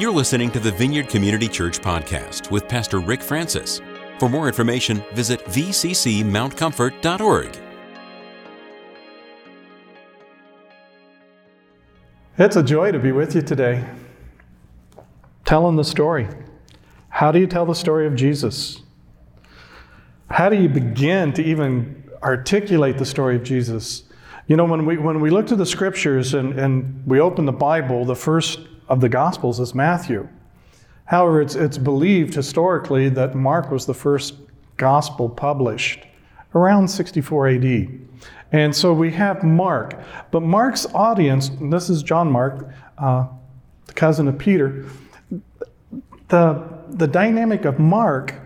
You're listening to the Vineyard Community Church podcast with Pastor Rick Francis. For more information, visit vccmountcomfort.org. It's a joy to be with you today, telling the story. How do you tell the story of Jesus? How do you begin to even articulate the story of Jesus? You know, when we look to the scriptures and we open the Bible, the first of the Gospels is Matthew. However, it's believed historically that Mark was the first Gospel published around 64 AD. And so we have Mark. But Mark's audience, and this is John Mark, the cousin of Peter, the dynamic of Mark,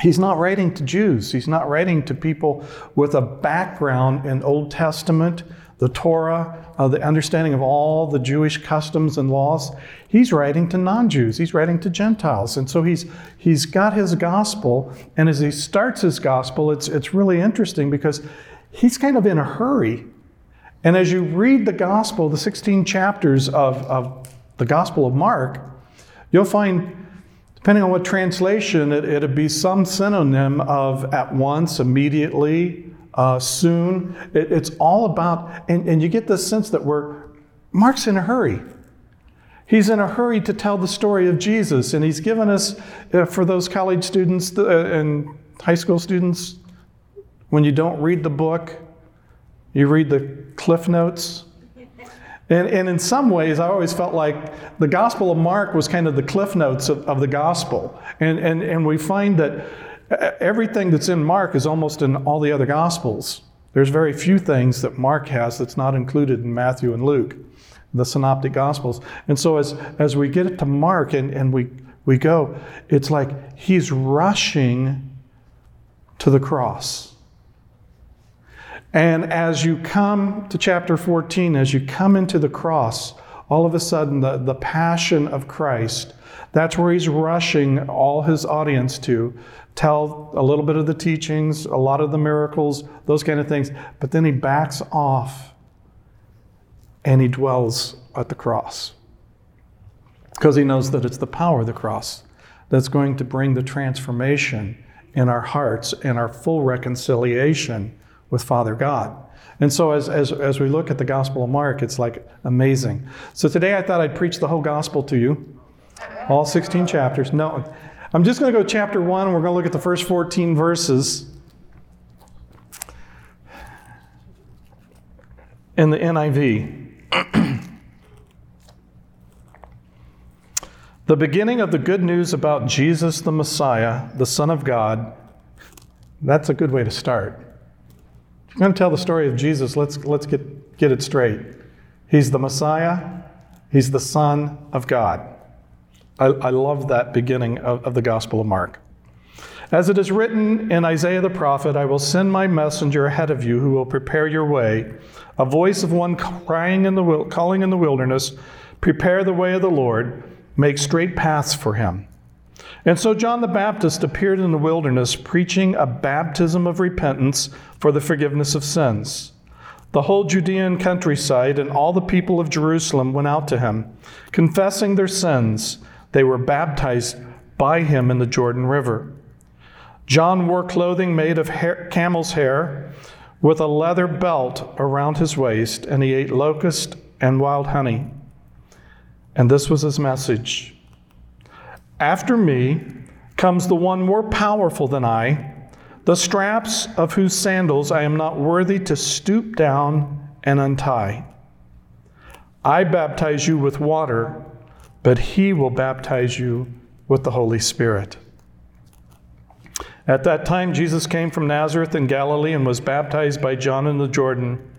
he's not writing to Jews. He's not writing to people with a background in Old Testament, the Torah, the understanding of all the Jewish customs and laws. He's writing to non-Jews. He's writing to Gentiles. And so he's got his gospel. And as he starts his gospel, it's really interesting because he's kind of in a hurry. And as you read the gospel, the 16 chapters of the Gospel of Mark, you'll find, depending on what translation, it'd be some synonym of at once, immediately, soon. It's all about, and you get this sense that Mark's in a hurry. He's in a hurry to tell the story of Jesus. And he's given us, for those college students and high school students, when you don't read the book, you read the Cliff Notes. And in some ways, I always felt like the Gospel of Mark was kind of the Cliff Notes of the Gospel. And we find that everything that's in Mark is almost in all the other Gospels. There's very few things that Mark has that's not included in Matthew and Luke, the Synoptic Gospels. And so as we get to Mark and we go, it's like he's rushing to the cross. And as you come to chapter 14, as you come into the cross, all of a sudden the passion of Christ, that's where he's rushing all his audience to tell a little bit of the teachings, a lot of the miracles, those kind of things. But then he backs off and he dwells at the cross because he knows that it's the power of the cross that's going to bring the transformation in our hearts and our full reconciliation with Father God. And so as we look at the Gospel of Mark, it's like amazing. So today I thought I'd preach the whole Gospel to you, all 16 chapters. No, I'm just going to go chapter 1. We're going to look at the first 14 verses. In the NIV. The beginning of the good news about Jesus the Messiah, the Son of God. That's a good way to start. I'm going to tell the story of Jesus. Let's get it straight. He's the Messiah. He's the Son of God. I love that beginning of the Gospel of Mark. As it is written in Isaiah the prophet, I will send my messenger ahead of you who will prepare your way. A voice of one calling in the wilderness, prepare the way of the Lord, make straight paths for him. And so John the Baptist appeared in the wilderness, preaching a baptism of repentance for the forgiveness of sins. The whole Judean countryside and all the people of Jerusalem went out to him, confessing their sins. They were baptized by him in the Jordan River. John wore clothing made of camel's hair with a leather belt around his waist, and he ate locusts and wild honey. And this was his message. After me comes the one more powerful than I, the straps of whose sandals I am not worthy to stoop down and untie. I baptize you with water, but he will baptize you with the Holy Spirit. At that time, Jesus came from Nazareth in Galilee and was baptized by John in the Jordan.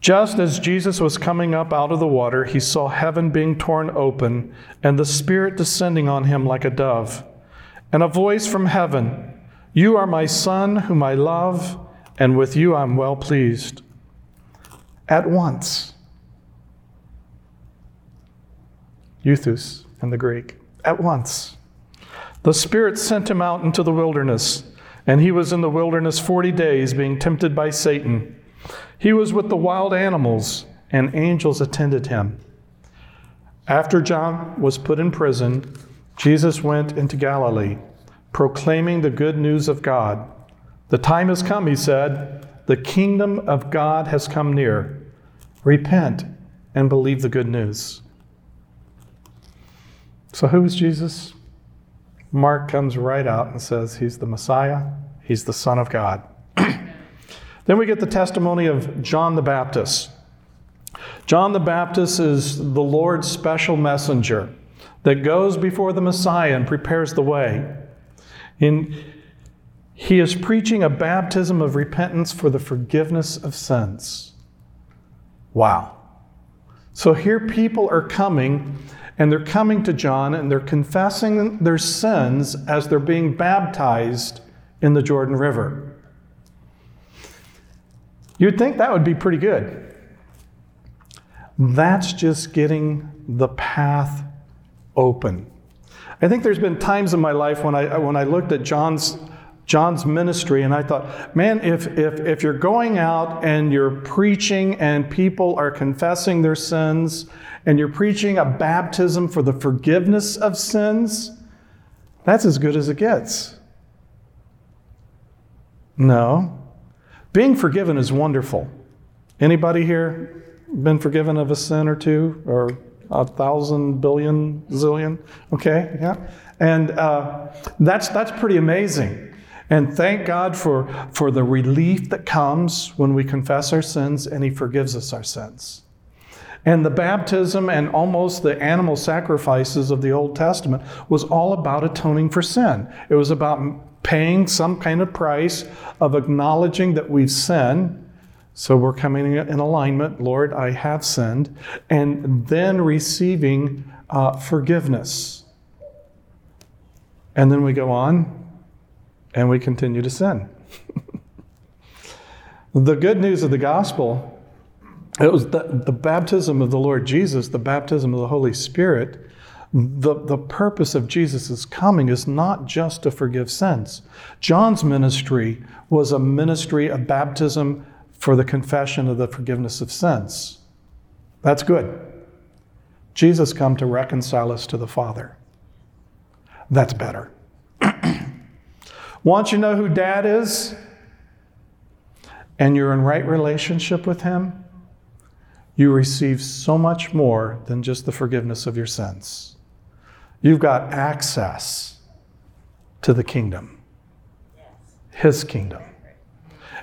Just as Jesus was coming up out of the water, he saw heaven being torn open and the Spirit descending on him like a dove. And a voice from heaven, you are my Son whom I love, and with you I'm well pleased. At once. Euthus in the Greek. At once. The Spirit sent him out into the wilderness, and he was in the wilderness 40 days being tempted by Satan. He was with the wild animals, and angels attended him. After John was put in prison, Jesus went into Galilee, proclaiming the good news of God. The time has come, he said. The kingdom of God has come near. Repent and believe the good news. So who is Jesus? Mark comes right out and says he's the Messiah. He's the Son of God. Then we get the testimony of John the Baptist. John the Baptist is the Lord's special messenger that goes before the Messiah and prepares the way. And he is preaching a baptism of repentance for the forgiveness of sins. Wow. So here people are coming, and they're coming to John, and they're confessing their sins as they're being baptized in the Jordan River. You'd think that would be pretty good. That's just getting the path open. I think there's been times in my life when I looked at John's ministry and I thought, man, if you're going out and you're preaching and people are confessing their sins and you're preaching a baptism for the forgiveness of sins, that's as good as it gets. No. Being forgiven is wonderful. Anybody here been forgiven of a sin or two or 1,000, billion, zillion? Okay, yeah. And that's pretty amazing. And thank God for the relief that comes when we confess our sins and he forgives us our sins. And the baptism and almost the animal sacrifices of the Old Testament was all about atoning for sin. It was about paying some kind of price of acknowledging that we've sinned. So we're coming in alignment. Lord, I have sinned. And then receiving forgiveness. And then we go on and we continue to sin. The good news of the gospel, it was the baptism of the Lord Jesus, the baptism of the Holy Spirit. The purpose of Jesus' coming is not just to forgive sins. John's ministry was a ministry of baptism for the confession of the forgiveness of sins. That's good. Jesus come to reconcile us to the Father. That's better. Once you know who Dad is, and you're in right relationship with him, you receive so much more than just the forgiveness of your sins. You've got access to the kingdom, his kingdom.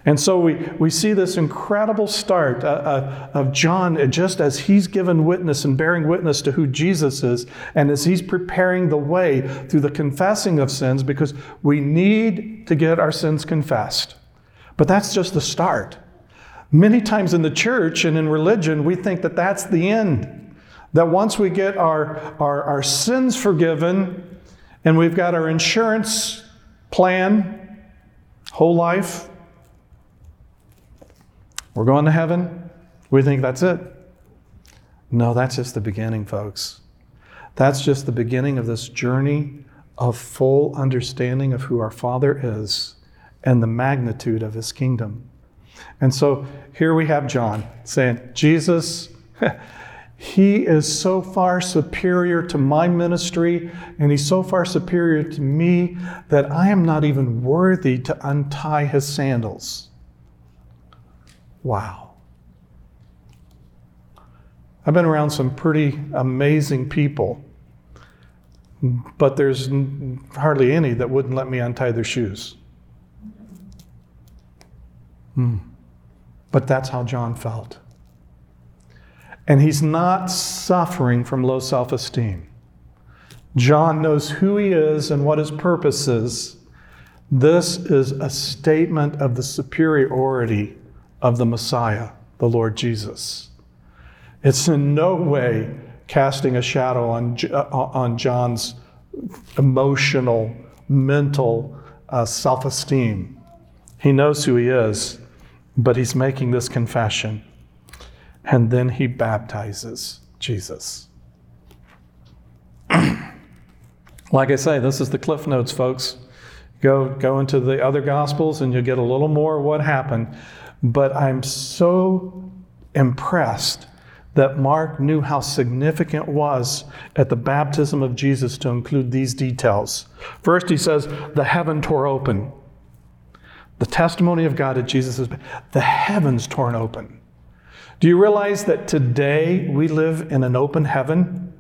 And so we see this incredible start of John, just as he's given witness and bearing witness to who Jesus is, and as he's preparing the way through the confessing of sins, because we need to get our sins confessed. But that's just the start. Many times in the church and in religion, we think that that's the end. That once we get our sins forgiven, and we've got our insurance plan, whole life, we're going to heaven. We think that's it. No, that's just the beginning, folks. That's just the beginning of this journey of full understanding of who our Father is and the magnitude of his kingdom. And so here we have John saying, Jesus, he is so far superior to my ministry, and he's so far superior to me that I am not even worthy to untie his sandals. Wow. I've been around some pretty amazing people, but there's hardly any that wouldn't let me untie their shoes. But that's how John felt. And he's not suffering from low self-esteem. John knows who he is and what his purpose is. This is a statement of the superiority of the Messiah, the Lord Jesus. It's in no way casting a shadow on John's emotional, mental self-esteem. He knows who he is, but he's making this confession. And then he baptizes Jesus. Like I say, this is the Cliff Notes, folks. Go into the other Gospels and you'll get a little more of what happened. But I'm so impressed that Mark knew how significant was at the baptism of Jesus to include these details. First, he says, the heaven tore open. The testimony of God at Jesus' baptism, the heavens torn open. Do you realize that today we live in an open heaven?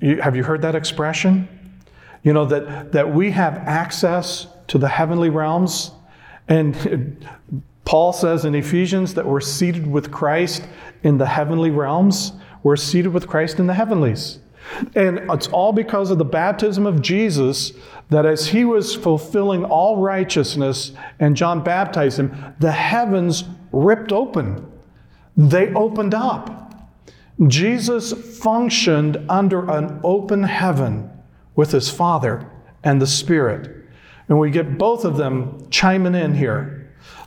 Have you heard that expression? You know, that we have access to the heavenly realms. And Paul says in Ephesians that we're seated with Christ in the heavenly realms. We're seated with Christ in the heavenlies. And it's all because of the baptism of Jesus that as he was fulfilling all righteousness and John baptized him, the heavens ripped open. They opened up. Jesus functioned under an open heaven with his Father and the Spirit. And we get both of them chiming in here.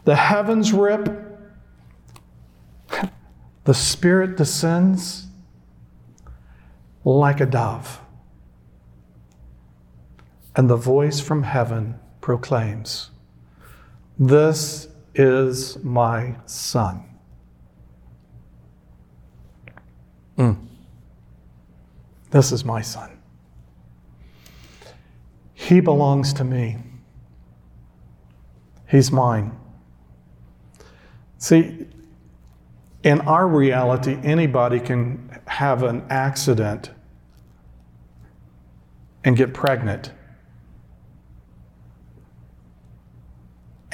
The heavens rip. The Spirit descends like a dove. And the voice from heaven proclaims, "This is my Son." This is my Son. He belongs to me. He's mine. See, in our reality, anybody can have an accident and get pregnant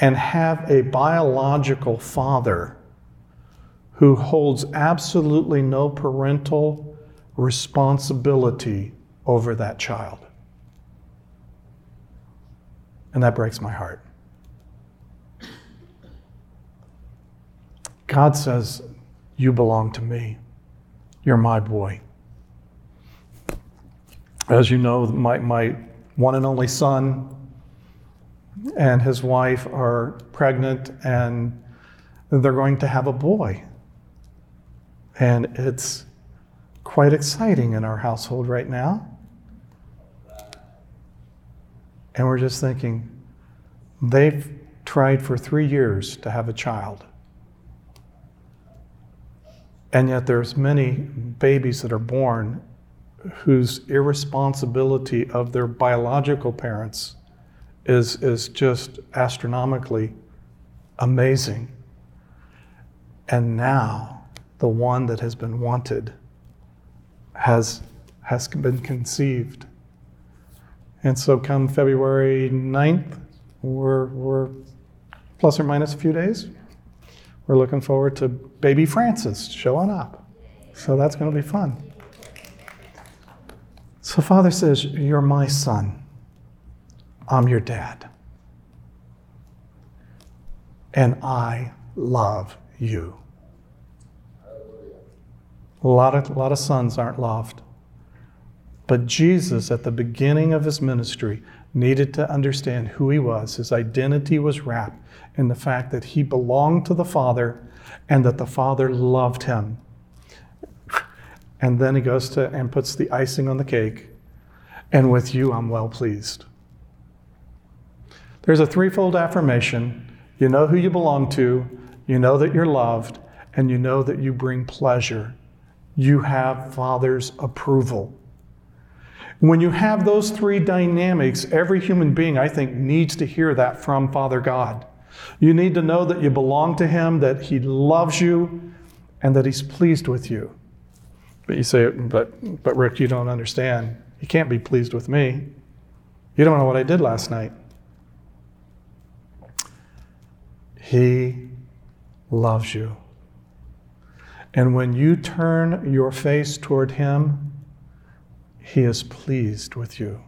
and have a biological father who holds absolutely no parental responsibility over that child. And that breaks my heart. God says, "You belong to me. You're my boy." As you know, my one and only son and his wife are pregnant, and they're going to have a boy. And it's quite exciting in our household right now. And we're just thinking, they've tried for 3 years to have a child. And yet there's many babies that are born whose irresponsibility of their biological parents is just astronomically amazing. And now the one that has been wanted has been conceived. And so come February 9th, we're plus or minus a few days, we're looking forward to baby Francis showing up. So that's going to be fun. So Father says, "You're my son. I'm your dad. And I love you." A lot of sons aren't loved. But Jesus, at the beginning of his ministry, needed to understand who he was. His identity was wrapped in the fact that he belonged to the Father and that the Father loved him. And then he goes to and puts the icing on the cake. "And with you, I'm well pleased." There's a threefold affirmation. You know who you belong to. You know that you're loved. And you know that you bring pleasure. You have Father's approval. When you have those three dynamics, every human being, I think, needs to hear that from Father God. You need to know that you belong to him, that he loves you, and that he's pleased with you. But you say, but Rick, you don't understand. He can't be pleased with me. You don't know what I did last night. He loves you. And when you turn your face toward him, he is pleased with you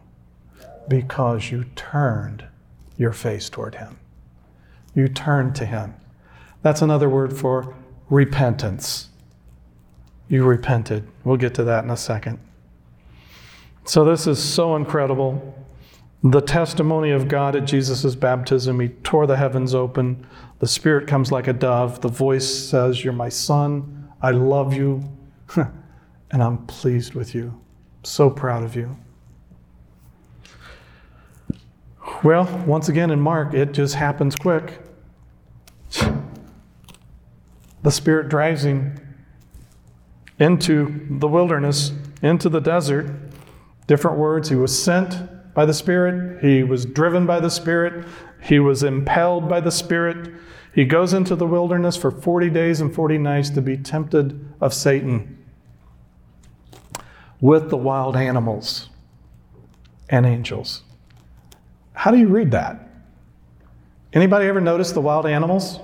because you turned your face toward him. You turned to him. That's another word for repentance. You repented. We'll get to that in a second. So this is so incredible. The testimony of God at Jesus' baptism. He tore the heavens open. The Spirit comes like a dove. The voice says, "You're my son. I love you. And I'm pleased with you. So proud of you." Well, once again in Mark, it just happens quick. The Spirit drives him. into the wilderness, into the desert. Different words. He was sent by the Spirit. He was driven by the Spirit. He was impelled by the Spirit. He goes into the wilderness for 40 days and 40 nights to be tempted of Satan with the wild animals and angels. How do you read that? Anybody ever notice the wild animals?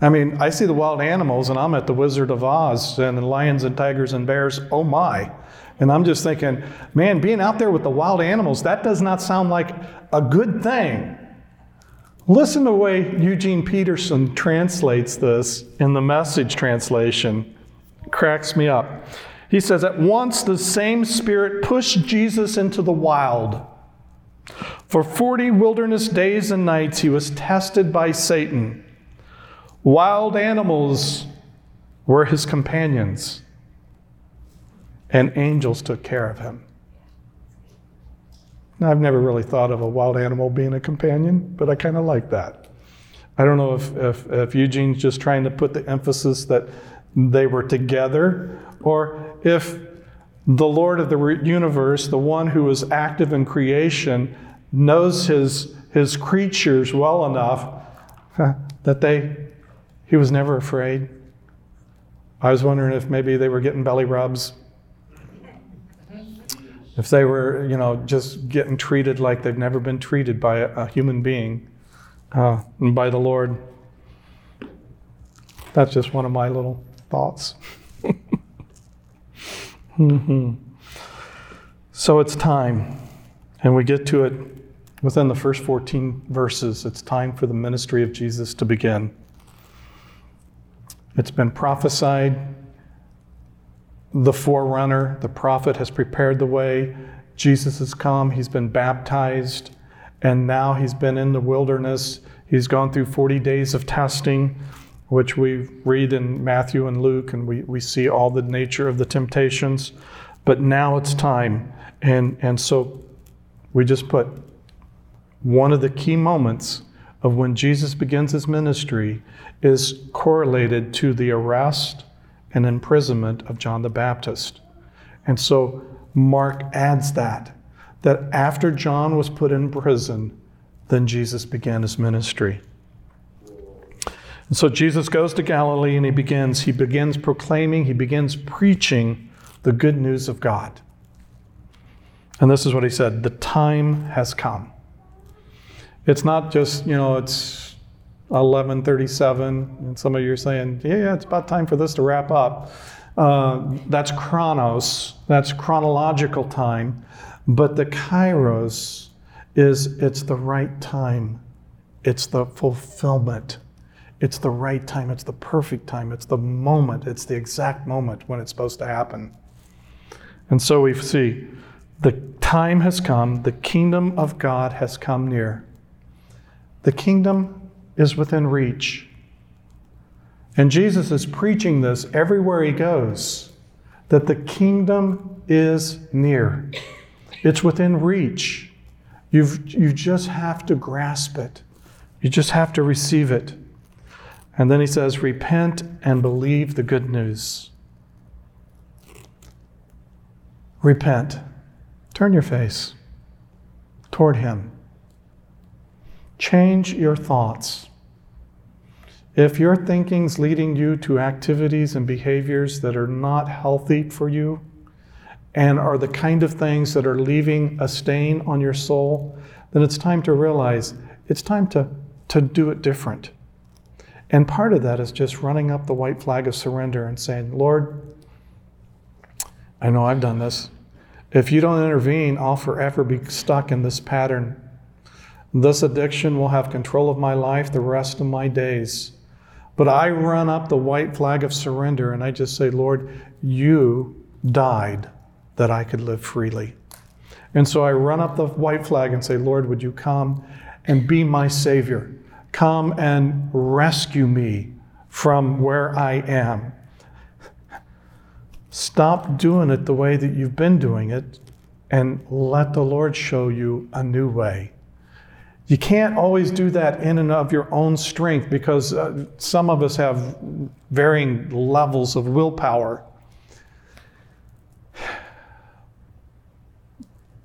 I mean, I see the wild animals and I'm at the Wizard of Oz and lions and tigers and bears. Oh my. And I'm just thinking, man, being out there with the wild animals, that does not sound like a good thing. Listen to the way Eugene Peterson translates this in the Message translation. It cracks me up. He says, at once the same Spirit pushed Jesus into the wild. For 40 wilderness days and nights, he was tested by Satan. Wild animals were his companions, and angels took care of him. Now, I've never really thought of a wild animal being a companion, but I kind of like that. I don't know if Eugene's just trying to put the emphasis that they were together, or if the Lord of the universe, the one who is active in creation, knows his creatures well enough that he was never afraid. I was wondering if maybe they were getting belly rubs. If they were, just getting treated like they've never been treated by a human being and by the Lord. That's just one of my little thoughts. Mm-hmm. So it's time, and we get to it within the first 14 verses. It's time for the ministry of Jesus to begin. It's been prophesied. The forerunner, the prophet, has prepared the way. Jesus has come. He's been baptized, and now he's been in the wilderness. He's gone through 40 days of testing, which we read in Matthew and Luke, and we see all the nature of the temptations. But now it's time. And so we just put one of the key moments of when Jesus begins his ministry is correlated to the arrest and imprisonment of John the Baptist. And so Mark adds that after John was put in prison, then Jesus began his ministry. And so Jesus goes to Galilee and he begins proclaiming, he begins preaching the good news of God. And this is what he said, the time has come. It's not just, it's 11:37, and some of you are saying, yeah, it's about time for this to wrap up. That's chronos, that's chronological time. But the kairos it's the right time. It's the fulfillment. It's the right time. It's the perfect time. It's the moment. It's the exact moment when it's supposed to happen. And so we see the time has come. The kingdom of God has come near. The kingdom is within reach. And Jesus is preaching this everywhere he goes, that the kingdom is near. It's within reach. You just have to grasp it. You just have to receive it. And then he says, repent and believe the good news. Repent. Turn your face toward him. Change your thoughts. If your thinking's leading you to activities and behaviors that are not healthy for you and are the kind of things that are leaving a stain on your soul, then it's time to realize it's time to do it different. And part of that is just running up the white flag of surrender and saying, Lord, I know I've done this. If you don't intervene, I'll forever be stuck in this pattern. This addiction will have control of my life the rest of my days. But I run up the white flag of surrender and I just say, Lord, you died that I could live freely. And so I run up the white flag and say, Lord, would you come and be my Savior? Come and rescue me from where I am. Stop doing it the way that you've been doing it and let the Lord show you a new way. You can't always do that in and of your own strength because some of us have varying levels of willpower.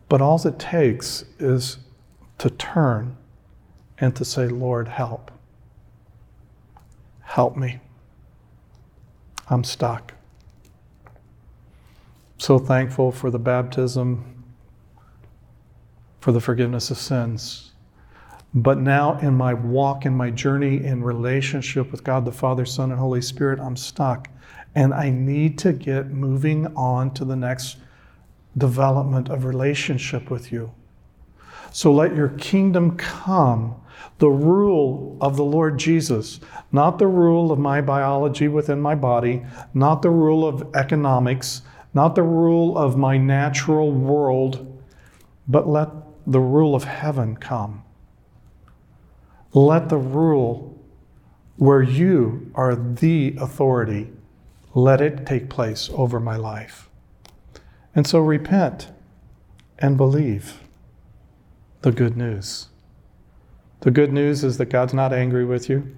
But all it takes is to turn and to say, Lord, help. Help me. I'm stuck. So thankful for the baptism, for the forgiveness of sins. But now in my walk, in my journey, in relationship with God, the Father, Son, and Holy Spirit, I'm stuck. And I need to get moving on to the next development of relationship with you. So let your kingdom come, the rule of the Lord Jesus, not the rule of my biology within my body, not the rule of economics, not the rule of my natural world, but let the rule of heaven come. Let the rule where you are the authority, let it take place over my life. And so repent and believe the good news. The good news is that God's not angry with you.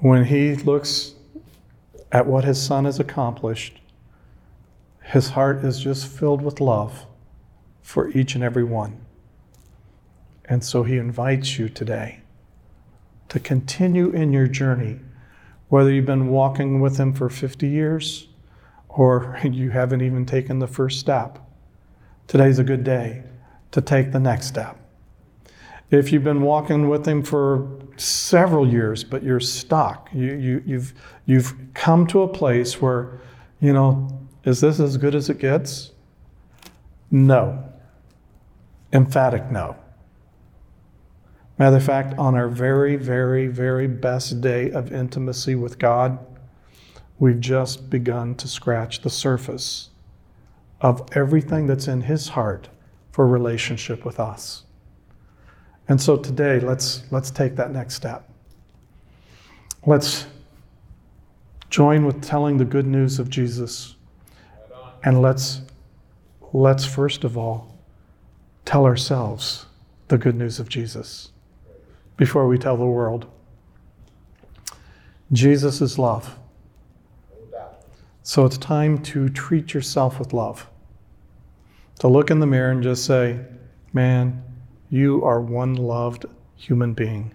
When he looks at what his Son has accomplished, his heart is just filled with love for each and every one. And so he invites you today to continue in your journey, whether you've been walking with him for 50 years or you haven't even taken the first step. Today's a good day to take the next step. If you've been walking with him for several years, but you're stuck, you've come to a place where, you know, is this as good as it gets? No. Emphatic no. Matter of fact, on our very, very, very best day of intimacy with God, we've just begun to scratch the surface of everything that's in his heart for relationship with us. And so today, let's take that next step. Let's join with telling the good news of Jesus. And let's first of all tell ourselves the good news of Jesus before we tell the world. Jesus is love. So it's time to treat yourself with love. To look in the mirror and just say, man, you are one loved human being.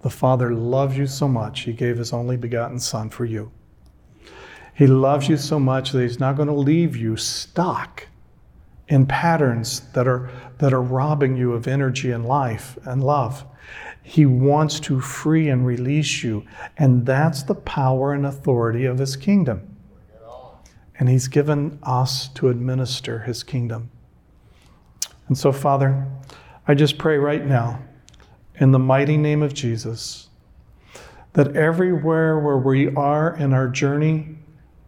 The Father loves you so much, he gave his only begotten Son for you. He loves you so much that he's not going to leave you stuck in patterns that are robbing you of energy and life and love. He wants to free and release you. And that's the power and authority of his kingdom. And he's given us to administer his kingdom. And so, Father, I just pray right now, in the mighty name of Jesus, that everywhere where we are in our journey,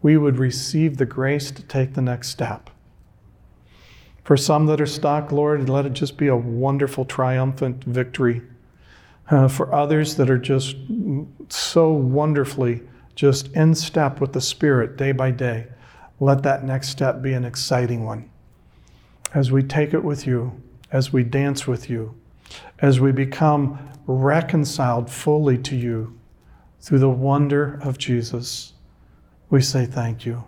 we would receive the grace to take the next step. For some that are stuck, Lord, let it just be a wonderful, triumphant victory. For others that are just so wonderfully just in step with the Spirit day by day, let that next step be an exciting one. As we take it with you, as we dance with you, as we become reconciled fully to you through the wonder of Jesus, we say thank you.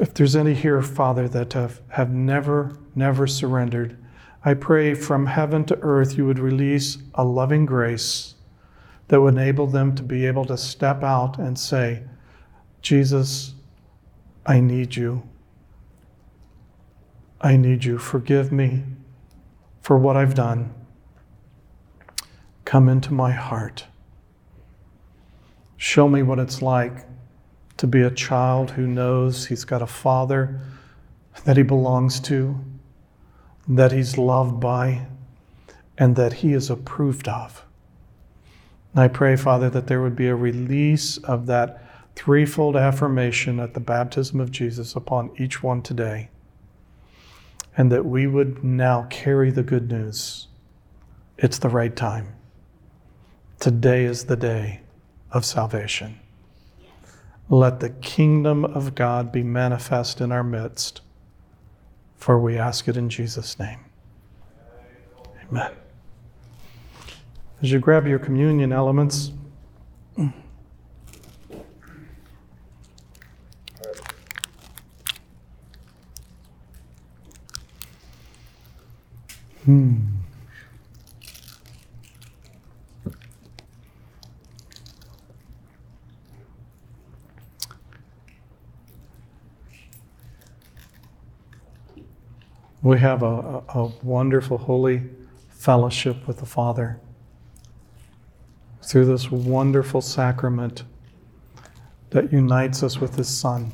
If there's any here, Father, that have never surrendered, I pray from heaven to earth you would release a loving grace that would enable them to be able to step out and say, Jesus, I need you. I need you. Forgive me for what I've done. Come into my heart. Show me what it's like to be a child who knows he's got a father that he belongs to, that he's loved by, and that he is approved of. And I pray, Father, that there would be a release of that threefold affirmation at the baptism of Jesus upon each one today, and that we would now carry the good news. It's the right time. Today is the day of salvation. Let the kingdom of God be manifest in our midst. For we ask it in Jesus' name. Amen. As you grab your communion elements, We have a wonderful, holy fellowship with the Father through this wonderful sacrament that unites us with His Son.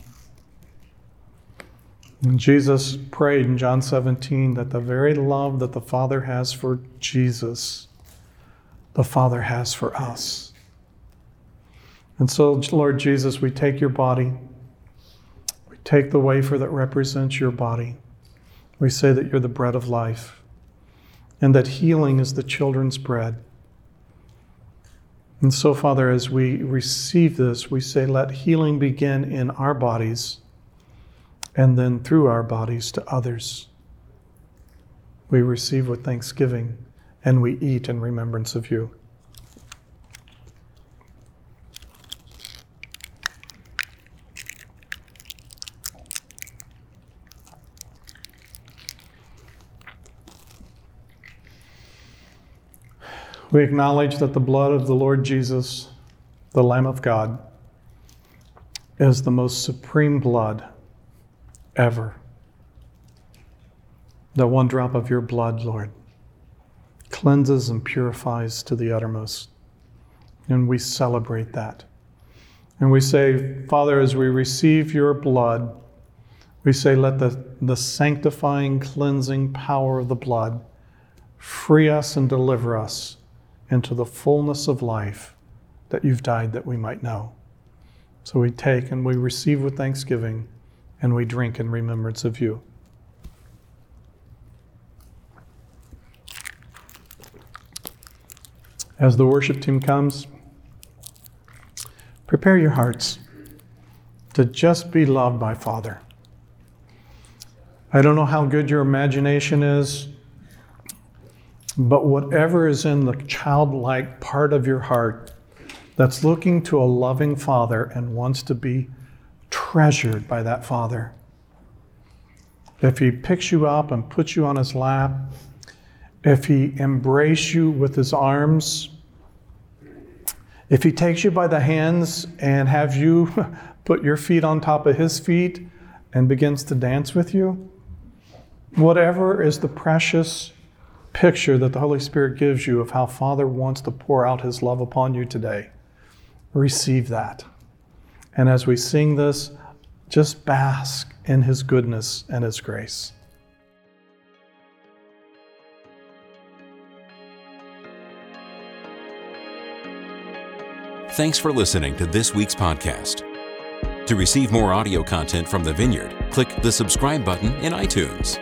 And Jesus prayed in John 17 that the very love that the Father has for Jesus, the Father has for us. And so, Lord Jesus, we take your body, we take the wafer that represents your body. We say that you're the bread of life and that healing is the children's bread. And so, Father, as we receive this, we say, let healing begin in our bodies and then through our bodies to others. We receive with thanksgiving and we eat in remembrance of you. We acknowledge that the blood of the Lord Jesus, the Lamb of God, is the most supreme blood ever. That one drop of your blood, Lord, cleanses and purifies to the uttermost. And we celebrate that. And we say, Father, as we receive your blood, we say, let the sanctifying, cleansing power of the blood free us and deliver us into the fullness of life that you've died that we might know. So we take and we receive with thanksgiving and we drink in remembrance of you. As the worship team comes, prepare your hearts to just be loved by Father. I don't know how good your imagination is, but whatever is in the childlike part of your heart that's looking to a loving Father and wants to be treasured by that Father. If He picks you up and puts you on His lap, if He embraces you with His arms, if He takes you by the hands and have you put your feet on top of His feet and begins to dance with you, whatever is the precious picture that the Holy Spirit gives you of how Father wants to pour out His love upon you today. Receive that. And as we sing this, just bask in His goodness and His grace. Thanks for listening to this week's podcast. To receive more audio content from the Vineyard, click the subscribe button in iTunes.